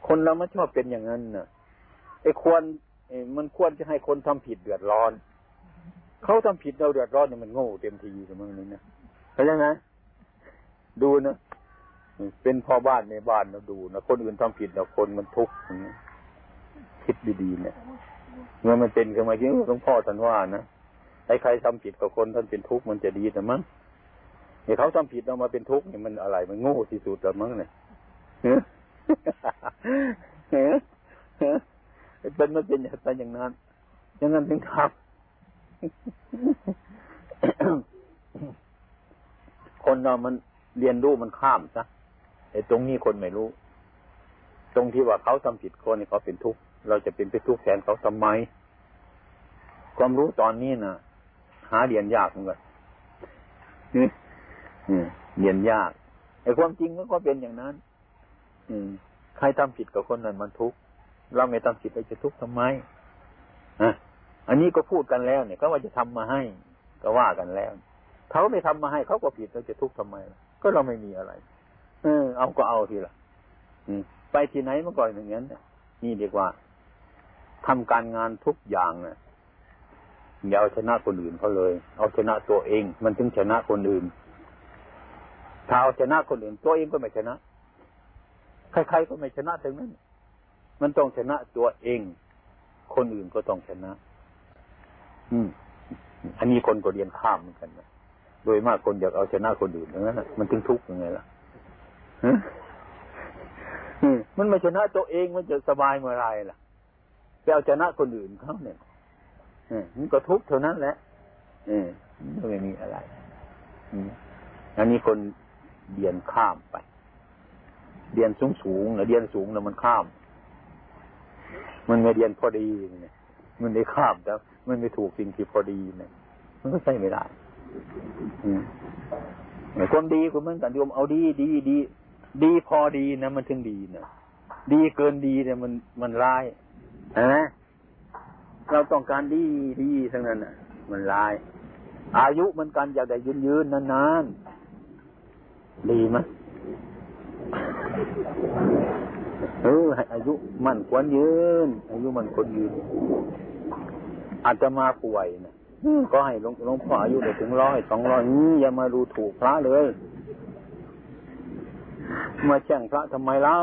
คนเราไม่ชอบเป็นอย่างนั้นนะไอ้ควรมันควรจะให้คนทำผิดเดือดร้อนเขาทำผิดเราเดือดร้อนเนี่ยมันโง่เต็มทีกับมึงนี่นะเข้าใจไหมดูนะเป็นพ่อบ้านในบ้านเราดูนะคนอื่นทำผิดแล้วคนมันทุกข์อย่างนี้คิดดีๆเนี่ยเมื่อมันเป็นขึ้นมาจริงหลวงพ่อท่านว่านะใครทำผิดกับคนท่านเป็นทุกข์มันจะดีแต่มั้งเนี่ยเขาทำผิดเรามาเป็นทุกข์เนี่ยมันอะไรมันโง่ที่สุดแล้วมั้งเนี่ยเป็นมันเป็นอย่างนั้นถึงทำคนเรามันเรียนรู้มันข้ามซะไอ้ตรงนี้คนไม่รู้ตรงที่ว่าเขาทำผิดคนเขาเป็นทุกข์เราจะเป็นไปทุกข์แทนเขาทำไมความรู้ตอนนี้นะหาเรียนยากเหมือนกันเรียนยากไอ้ความจริงมันก็เป็นอย่างนั้นใครทำผิดกับคนนั้นมันทุกข์เราไม่ทำผิดเราจะทุกข์ทำไมอันนี้ก็พูดกันแล้วเนี่ยเขาว่าจะทำมาให้ก็ว่ากันแล้วเขาไม่ทำมาให้เขาก็ผิดเราจะทุกข์ทำไมก็เราไม่มีอะไรเอาก็เอาทีละไปที่ไหนเมื่อก่อนอย่างนั้นนี่ดีกว่าทำการงานทุกอย่างนะอย่าเอาชนะคนอื่นเขาเลยเอาชนะตัวเองมันถึงชนะคนอื่นถ้าเอาชนะคนอื่นตัวเองก็ไม่ชนะใครๆก็ไม่ชนะทั้งนั้นมันต้องชนะตัวเองคนอื่นก็ต้องชนะอันนี้คนก็เรียนข้ามเหมือนกันนะโดยมากคนอยากเอาชนะคนอื่นดังนั้นมันถึงทุกข์ยังไงล่ะมันไม่ชนะตัวเองมันจะสบายเมื่อไรล่ะไปเอาชนะคนอื่นเขาเนี่ยมันก็ทุกข์เท่านั้นแหละไม่มีอะไรอันนี้คนเรียนข้ามไปเรียนสูงๆนะเรียนสูงนะมันข้ามมันไม่เรียนพอดีเนี่ยมันได้ข้ามแล้วมันไม่ถูกสิ่งที่พอดีเนี่ยมันก็ใช่ไม่ได้ความดีคุณเหมือนกันโยมเอาดีพอดีนะมันถึงดีนะดีเกินดีเนี่ยมันร้ายนะเราต้องการดีทั้งนั้นน่ะมันร้ายอายุมันการอยากได้ยืนนาน ดีไหมให้อายุมั่นขวัญยืนอายุมั่นขวัญยืนอาจจะมาป่วยนะก็ให้หลวงพ่ออายุได้ถึง100 200นี้อย่ามาดูถูกพระเลยมาแช่งพระทำไมเล่า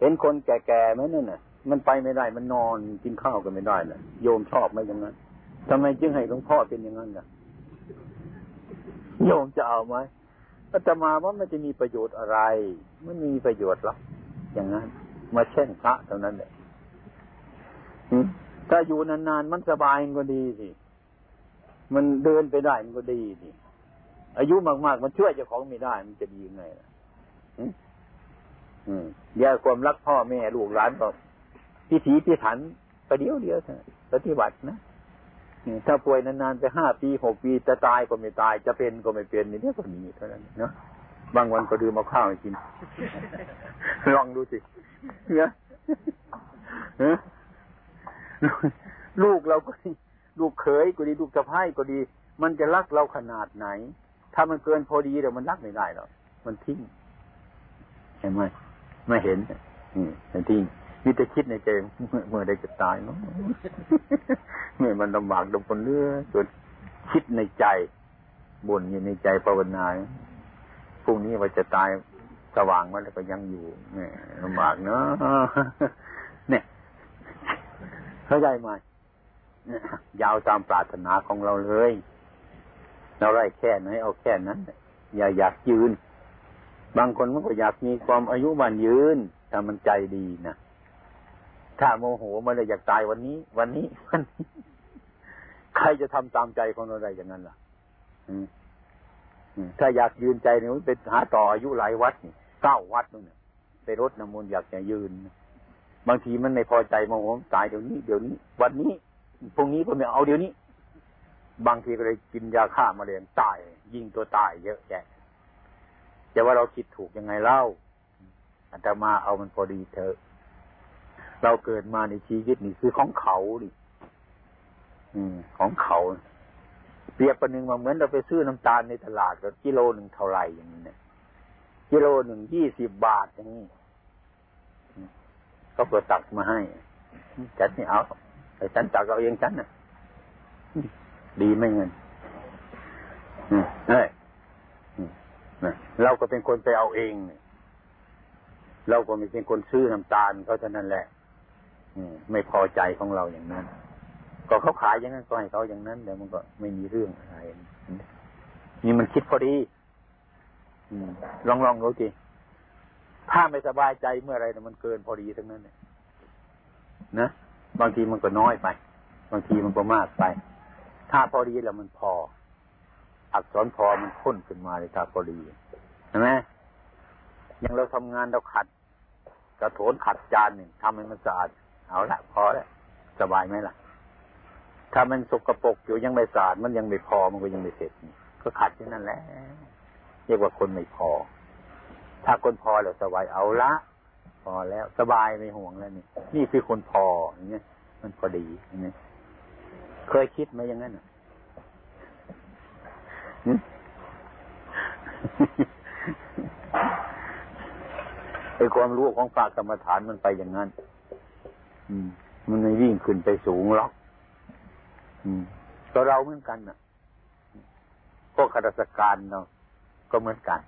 เห็นคนแก่ๆไหมนั่นน่ะมันไปไม่ได้มันนอนกินข้าวก็ไม่ได้น่ะโยมชอบไหมอย่างนั้นทำไมจึงให้หลวงพ่อเป็นอย่างนั้นน่ะโยมจะเอาไหมอาตมาว่ามันจะมีประโยชน์อะไรมันมีประโยชน์หรออย่างนั้นมาแช่งพระเท่านั้นแหละถ้าอยู่นานๆมันสบายก็ดีสิมันเดินไปได้มันก็ดีสิอายุมากๆมันช่วยเจ้าของไม่ได้มันจะดียังไงล่ะอย่าความรักพ่อแม่ลูกหลานก็พิถีพิถันประเดี๋ยวเดียวเถอะปฏิบัตินะถ้าป่วยนานๆไป5 ปี 6 ปีจะตายก็ไม่ตายจะเป็นก็ไม่เป็นนี่เรียกว่ามีเท่านั้นเนาะบางวันก็ดื่มเอาข้าวกินลองดูสินะลูกเราก็ดีลูกเขยก็ดีลูกสะพ้ายก็ดีมันจะรักเราขนาดไหนถ้ามันเกินพอดีเดี๋ยวมันรักไม่ได้หรอกมันทิ้งใช่ไหมไม่เห็นมันทิ้งมีแต่คิดในใจเมื่อใดจะตายเนาะเมื่อมันลำบากลำบนเรื่อยจนคิดในใจบ่นอยู่ในใจภาวนาพรุ่งนี้ว่าจะตายสว่างมาแล้วก็ยังอยู่ลำบากเนาะเนี่ยเข้าใจไหมยาวตามปรารถนาของเราเลยเราได้แค่ไหนเอาแค่นั้นอย่าอยากยืนบางคนมันก็อยากมีความอายุมันยืนแต่มันใจดีนะถ้าโมโหมันเลยอยากตายวันนี้ใครจะทำตามใจของเราได้อย่างนั้นล่ะถ้าอยากยืนใจเนี่ยมันไปหาต่ออายุหลายวัดนี่9 วัดนู่นน่ะไปรดน้ำมนต์อยากจะยืนบางทีมันไม่พอใจโมโหตายเดี๋ยวนี้วันนี้พรุ่งนี้ผมอยากเอาเดี๋ยวนี้บางทีก็เลยกินยาฆ่าแมลงตายยิงตัวตายเยอะแยะแต่ว่าเราคิดถูกยังไงเล่าอาตมาเอามันพอดีเถอะเราเกิดมาในชีวิตนี่คือของเขาดิของเขาเปรียบประหนึ่งว่าเหมือนเราไปซื้อน้ำตาลในตลาดก็กิโลหนึ่งเท่าไหร่อย่างนี้เนี่ยกิโลหนึ่ง20 บาทอย่างนี้เขาก็ตักมาให้ฉันไม่เอาไอ้ฉันตักเอาเองฉันน่ะดีไหมเงินเอ้ยเราก็เป็นคนไปเอาเองเราก็ไม่เป็นคนซื้อน้ำตาลเขาเท่านั้นแหละไม่พอใจของเราอย่างนั้นก็เขาขายอย่างนั้นก็ให้เขาอย่างนั้นเดี๋ยวมันก็ไม่มีเรื่องอะไรนี่มันคิดพอดีลองดูสิถ้าไม่สบายใจเมื่อไรเนี่ยมันเกินพอดีทั้งนั้นเนี่ยนะบางทีมันก็น้อยไปบางทีมันก็มากไปถ้าพอดีแล้วมันพออักษรพอมันพ้นขึ้นมาเลยถ้าพอดีใช่ไหมอย่างเราทำงานเราขัดกระโถนขัดจานเนี่ยทำให้มันสะอาดเอาละพอแล้วสบายไหมล่ะถ้ามันสกปรกอยู่ยังไม่สะอาดมันยังไม่พอมันก็ยังไม่เสร็จก็ขัดอย่างนั้นแหละเรียกว่าคนไม่พอถ้าคนพอแล้วสบายเอาละพอแล้วสบายไม่ห่วงแล้วนี่คือคนพออย่างเงี้ยมันพอดีอย่างเงี้ยเคยคิดไหมอย่างนั้นอ่ะไอ้ความรู้ของฝากกรรมฐานมันไปอย่างนั้นมันไม่วิ่งขึ้นไปสูงหรอกก็เราเหมือนกันน่ะพวกข้าราชการเนาะก็เหมือนกัน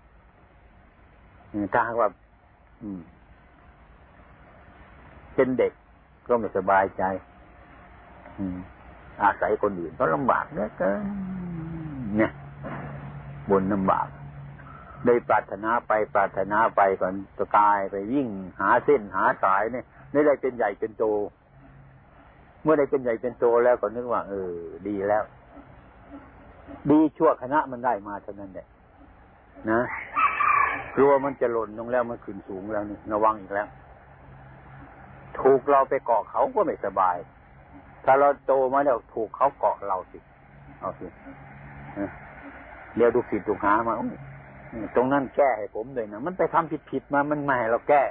ถ้าหากว่าเป็นเด็กก็ไม่สบายใจอาศัยคนอื่นก็ลำบากเหลือเกินเนี่ยบนลำบากได้ปรารถนาไปก่อนจะตายไปวิ่งหาเส้นหาสายเนี่ยไม่ได้เป็นใหญ่เป็นโตเมื่อได้เป็นใหญ่เป็นโตแล้วก็นึกว่าดีแล้วดีชั่วคณะมันได้มาเท่านั้นแหละนะกลัวมันจะหล่นลงแล้วมันขึ้นสูงแล้วนี่ระวังอีกแล้วถูกเราไปเกาะเขาก็ไม่สบายถ้าเราโตมาแล้วถูกเขาเกาะเราสิเอาสิเดี๋ยวดูผิดดูหามาตรงนั้นแก้ให้ผมเลยนะมันไปทำผิดมามันไม่ให้เราแก้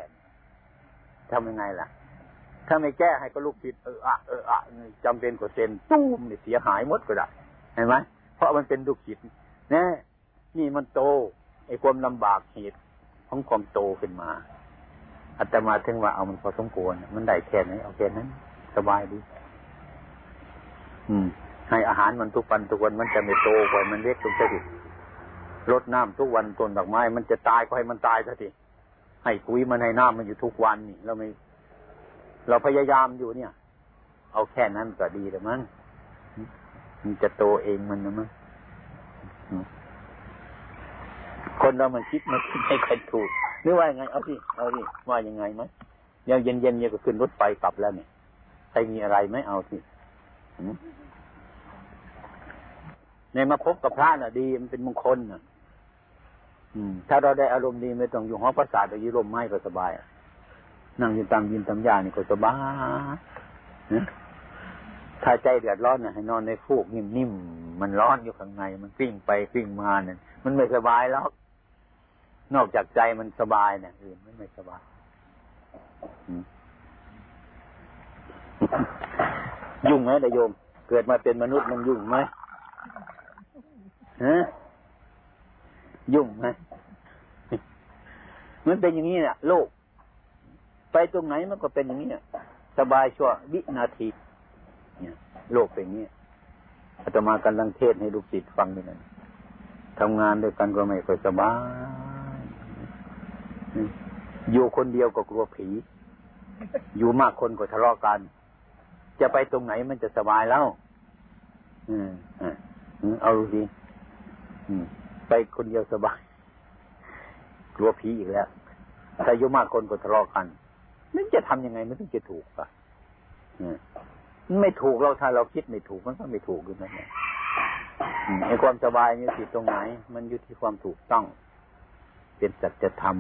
ทำยังไงล่ะถ้าไม่แก้ให้ก็ลูกผิดเออจำเป็นกว่าเซนตู้มเนี่ยเสียหายหมดก็ได้เห็นไหมเพราะมันเป็นลูกผิดเนี่ยนี่มันโต ไอ้ความลำบากขีดของความโตขึ้นมาอาตมาถึงว่าเอามันพอสมควรมันได้แค่ไหนเอาแค่นั้นสบายดีให้อาหารมันทุกวันมันจะไม่โตกว่ามันเล็กลงสักทีรดน้ำทุกวันต้นดอกไม้มันจะตายก็ให้มันตายสักทีให้ปุ๋ยมันให้น้ำมันอยู่ทุกวันนี่เราพยายามอยู่เนี่ยเอาแค่นั้นก็ดีแล้วมั้งมันจะโตเองมันนะมั้งคนเรามันคิดไม่ค่อยถูกนึกว่ายังไงเอาสิว่ายังไงไหมเดี๋ยวเย็นเนี่ยก็ขึ้นรถไปกลับแล้วเนี่ยใครมีอะไรไหมเอาสิในมาพบกับพระน่ะดีมันเป็นมงคลน่ะถ้าเราได้อารมณ์ดีไม่ต้องอยู่หอประสาทหรืออยู่ร่มไม้ก็สบายนั่งอยู่ตามยินตามยานี่ก็สบายถ้าใจเดือดร้อนน่ะให้นอนในฟูกนิ่มๆมันร้อนอยู่ข้างในมันกลิ้งไปกลิ้งมาเนี่ยมันไม่สบายแล้วนอกจากใจมันสบายเนี่ยอื่นไม่สบายยุ่งไหมนายโยมเกิดมาเป็นมนุษย์มันยุ่งไหมฮะยุ่งไหมมันเป็นอย่างนี้เนี่ยโลกไปตรงไหนมันก็เป็นอย่างนี้สบายชั่ววินาทีเนี่ยโลกเป็นอย่างนี้อาตมากำลังเทศให้ลูกศิษย์ฟังนี่นะทำงานด้วยกันก็ไม่ค่อยสบายอยู่คนเดียวก็กลัวผีอยู่มากคนก็ทะเลาะกันจะไปตรงไหนมันจะสบายแล้วเอาดูสิไปคนเดียวสบายกลัวผีอีกแล้วถ้าอยู่มากคนก็ทะเลาะกันมันจะทำยังไงมันถึงจะถูกอ่ะไม่ถูกเราถ้าเราคิดไม่ถูกมันก็ไม่ถูกอยู่นั่นแหละไอ้ความสบายนี่สิตรงไหนมันอยู่ที่ความถูกต้องเป็นสัจธรรม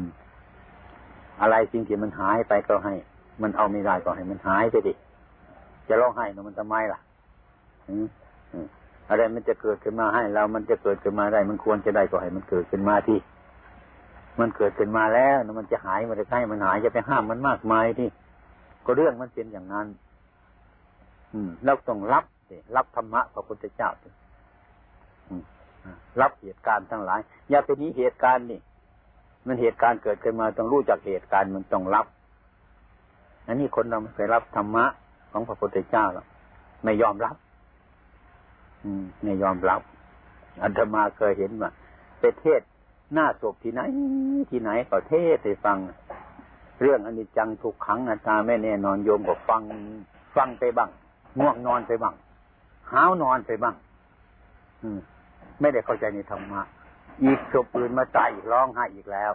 อะไรสิ่งที่มันหายไปก็ให้มันเอาไม่ได้ก็ให้มันหายไปดิจะร้องไห้นะมันทำไมล่ะอะไรมันจะเกิดขึ้นมาให้เรามันจะเกิดขึ้นมาได้มันควรจะได้ก็ให้มันเกิดขึ้นมาที่มันเกิดขึ้นมาแล้วนะมันจะหายมันจะใกล้มันหายจะไปห้ามมันมากมายที่ก็เรื่องมันเป็นอย่างนั้นเราต้องรับธรรมะพระพุทธเจ้ารับเหตุการณ์ทั้งหลายอย่าไปหนีเหตุการณ์นี่มันเหตุการณ์เกิดขึ้นมาต้องรู้จักเหตุการณ์มันต้องรับอันนี้คนเราไม่เคยรับธรรมะของพระพุทธเจ้าหรอกไม่ยอมรับไม่ยอมรับอาตมาเคยเห็นว่าไปเทศหน้าศพที่ไหนก็เทศให้ฟังเรื่องอนิจจังทุกขังอนัตตาไม่แน่นอนโยมก็ฟังไปบ้างง่วงนอนไปบ้างห้าวนอนไปบ้างไม่ได้เข้าใจในธรรมะอีกศพอื่นมาตายอีกร้องไห้อีกแล้ว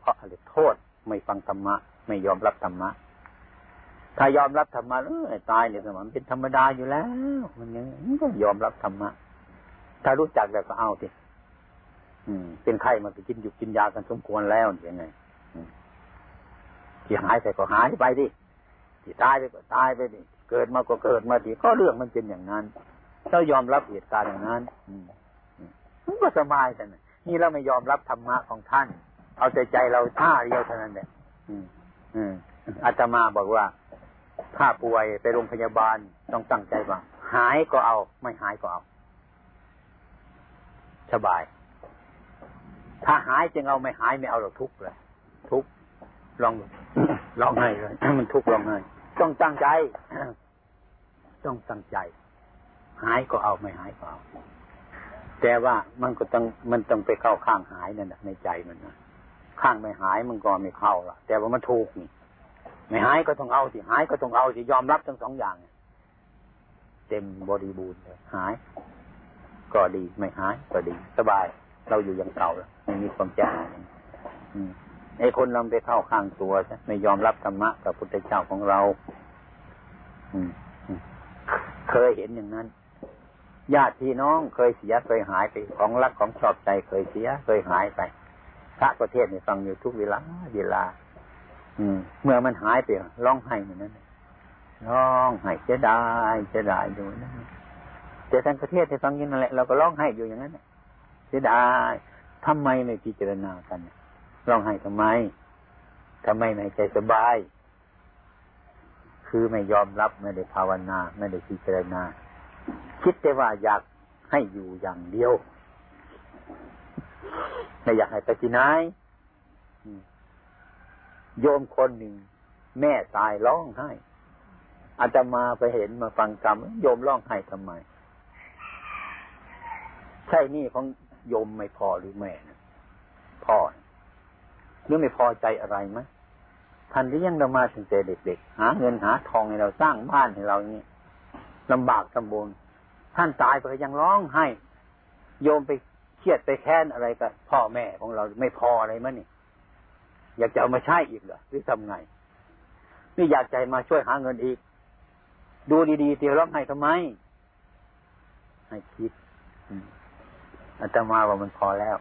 เพราะอะไรโทษไม่ฟังธรรมะไม่ยอมรับธรรมะถ้ายอมรับธรรมะตายเนี่ยมันเป็นธรรมดาอยู่แล้วมันยังก็ยอมรับธรรมะถ้ารู้จักแล้วก็เอาสิเป็นไข้มันก็กินอยู่กินยากันสมควรแล้วยังไงที่หายไปก็หายไปดิที่ตายไปก็ตายไปดิเกิดมาก็เกิดมาดิก็เรื่องมันเป็นอย่างนั้นถ้ายอมรับเหตุการณ์อย่างนั้นมันก็สบายแต่นี่เราไม่ยอมรับธรรมะของท่านเอาใจใจเราท่าเดียวเท่านั้นแหละอาตมาบอกว่าถ้าป่วยไปโรงพยาบาลต้องตั้งใจว่าหายก็เอาไม่หายก็เอาสบายถ้าหายจึงเอาไม่หายไม่เอาหรอกทุกข์เลยทุกข์ลองให้เลยมันทุกข์ลองให้ต้องตั้งใจหายก็เอาไม่หายก็เอาแต่ว่ามันต้องไปเข้าข้างหายนั่นแหละในใจมันนะข้างไม่หายมันก็ไม่เข้าล่ะแต่ว่ามันทุกข์นี่ไม่หายก็ต้องเอาสิหายก็ต้องเอาสิยอมรับทั้งสองอย่างเต็มบริบูรณ์เลยหายก็ดีไม่หายก็ดีสบายเราอยู่อย่างเก่าแล้วไม่มีความเจ็บหายไอ้คนเราไปเข้าข้างตัวใช่ไม่ยอมรับธรรมะพระพุทธเจ้าของเราเคยเห็นอย่างนั้นญาติพี่น้องเคยเสียเคยหายไปของรักของชอบใจเคยเสียเคยหายไปพระประเทศนี่ฟังอยู่ทุกเวลาเมื่อมันหายไปร้องไห้เหมือนนั้นร้องไห้จะได้อยู่นั่นแต่ท่านประเทศที่ฟังอยู่นั่นแหละเราก็ร้องไห้อยู่อย่างนั้นจะได้ทำไมไม่พิจารณากันร้องไห้ทำไมไม่ใจสบายคือไม่ยอมรับไม่ได้ภาวนาไม่ได้พิจารณาคิดแต่ว่าอยากให้อยู่อย่างเดียว ไม่อยากให้ไปที่ไหนโยมคนหนึ่งแม่ตายร้องไห้อาตมาไปเห็นมาฟังกรรมโยมร้องไห้ทำไมใช่นี่ของโยมไม่พอหรือแม่นะพ่อหรือไม่พอใจอะไรไหมท่านเลี้ยงเรามาตั้งแต่เด็กๆหาเงินหาทองให้เราสร้างบ้านให้เรานี่ลำบากลำบนท่านตายไปก็ยังร้องไห้โยมไปเครียดไปแค้นอะไรกับพ่อแม่ของเราไม่พออะไรมั้ยนี่อยากจะเอามาใช้อีกเหรอหรือทำไงนี่อยากใจมาช่วยหาเงินอีกดูดีๆเดี๋ยวร้องไห้ทำไมให้คิดอาตมาว่ามันพอแล้ว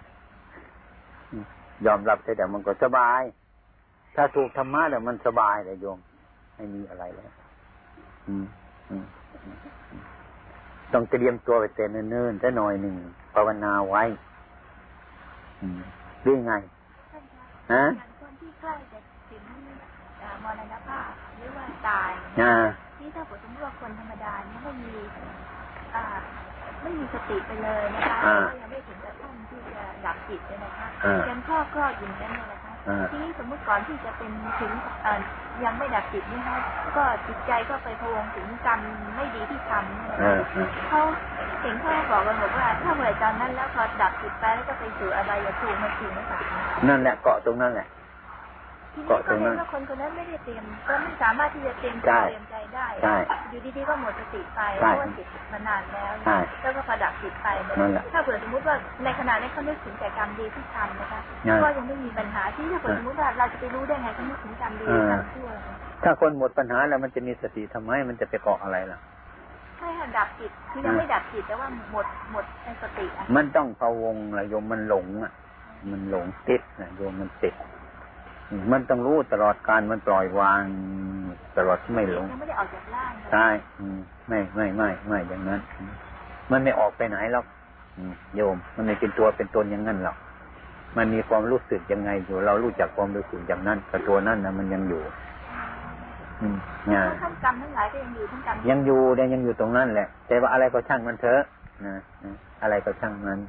ยอมรับได้แต่มันก็สบายถ้าถูกธรรมะแล้วมันสบายเลยโยมไม่มีอะไรแล้วต้องเตรียมตัวไปเต้นเนิ่นๆสักหน่อยหนึ่งภาวนาไว้ได้ไงฮะคนที่ใกล้จะถึงมรณภาพหรือว่าตายนี่ถ้าผมว่าคนธรรมดาเนี่ยไม่มีสติไปเลยนะคะยังไม่ถึงกับขั้นที่จะดับจิตเลยนะคะยังครอบอยู่นั่นเลยนะคะทีนี้สมมติก่อนที่จะเป็นถึงยังไม่ดับจิตนี่คะก็จิตใจก็ไปพะวงถึงกรรมไม่ดีที่ทำนี่นะคะเขาถึงเขาบอกกันบอกว่าถ้าเมื่อตอนนั้นแล้วพอดับจิตไปแล้วก็ไปสู่อะไรอย่าถูกมาถึงนะคะนั่นแหละเกาะตรงนั้นแหละเกาะตรงนั้นคนคนนั้นไม่ได้เตรียมก็ไม่สามารถที่จะเตรียมใจได้อยู่ดีๆก็หมดสติไปเพราะว่าจิตมันนานแล้วแล้วก็ประดับจิตไปถ้าเผื่อสมมติว่าในขณะนั้นเขานึกถึงแต่กรรมดีที่ทำนะคะก็ยังไม่มีปัญหาที่ถ้าเผื่อสมมติว่าเราจะไปรู้ได้ไงเขานึกถึงกรรมดีที่ทำชั่วถ้าคนหมดปัญหาแล้วมันจะมีสติทำไมมันจะไปเกาะอะไรล่ะใช่ค่ะดับจิตที่ยังไม่ดับจิตแต่ว่าหมดในสติมันต้องพะวงละโยมมันหลงอ่ะมันหลงติดนะโยมมันติดมันต้องรู้ตลอดการมันปล่อยวางตลอดไม่หลงไม่ได้ออกจากร่างใช่ไม่อย่างนั้นมันไม่ออกไปไหนหรอกโยมมันไม่เป็นตัวเป็นตนอย่างนั้นหรอกมันมีความรู้สึกยังไงอยู่เรารู้จักความรู้สึกอย่างนั้นกับตัวนั้นนะมันยังอยู่ทั้งกรรมทั้งหลายก็ยังอยู่ทั้งกรรมยังอยู่ตรงนั้นแหละแต่ว่าอะไรก็ช่างมันเถอะนะอะไรก็ช่างมัน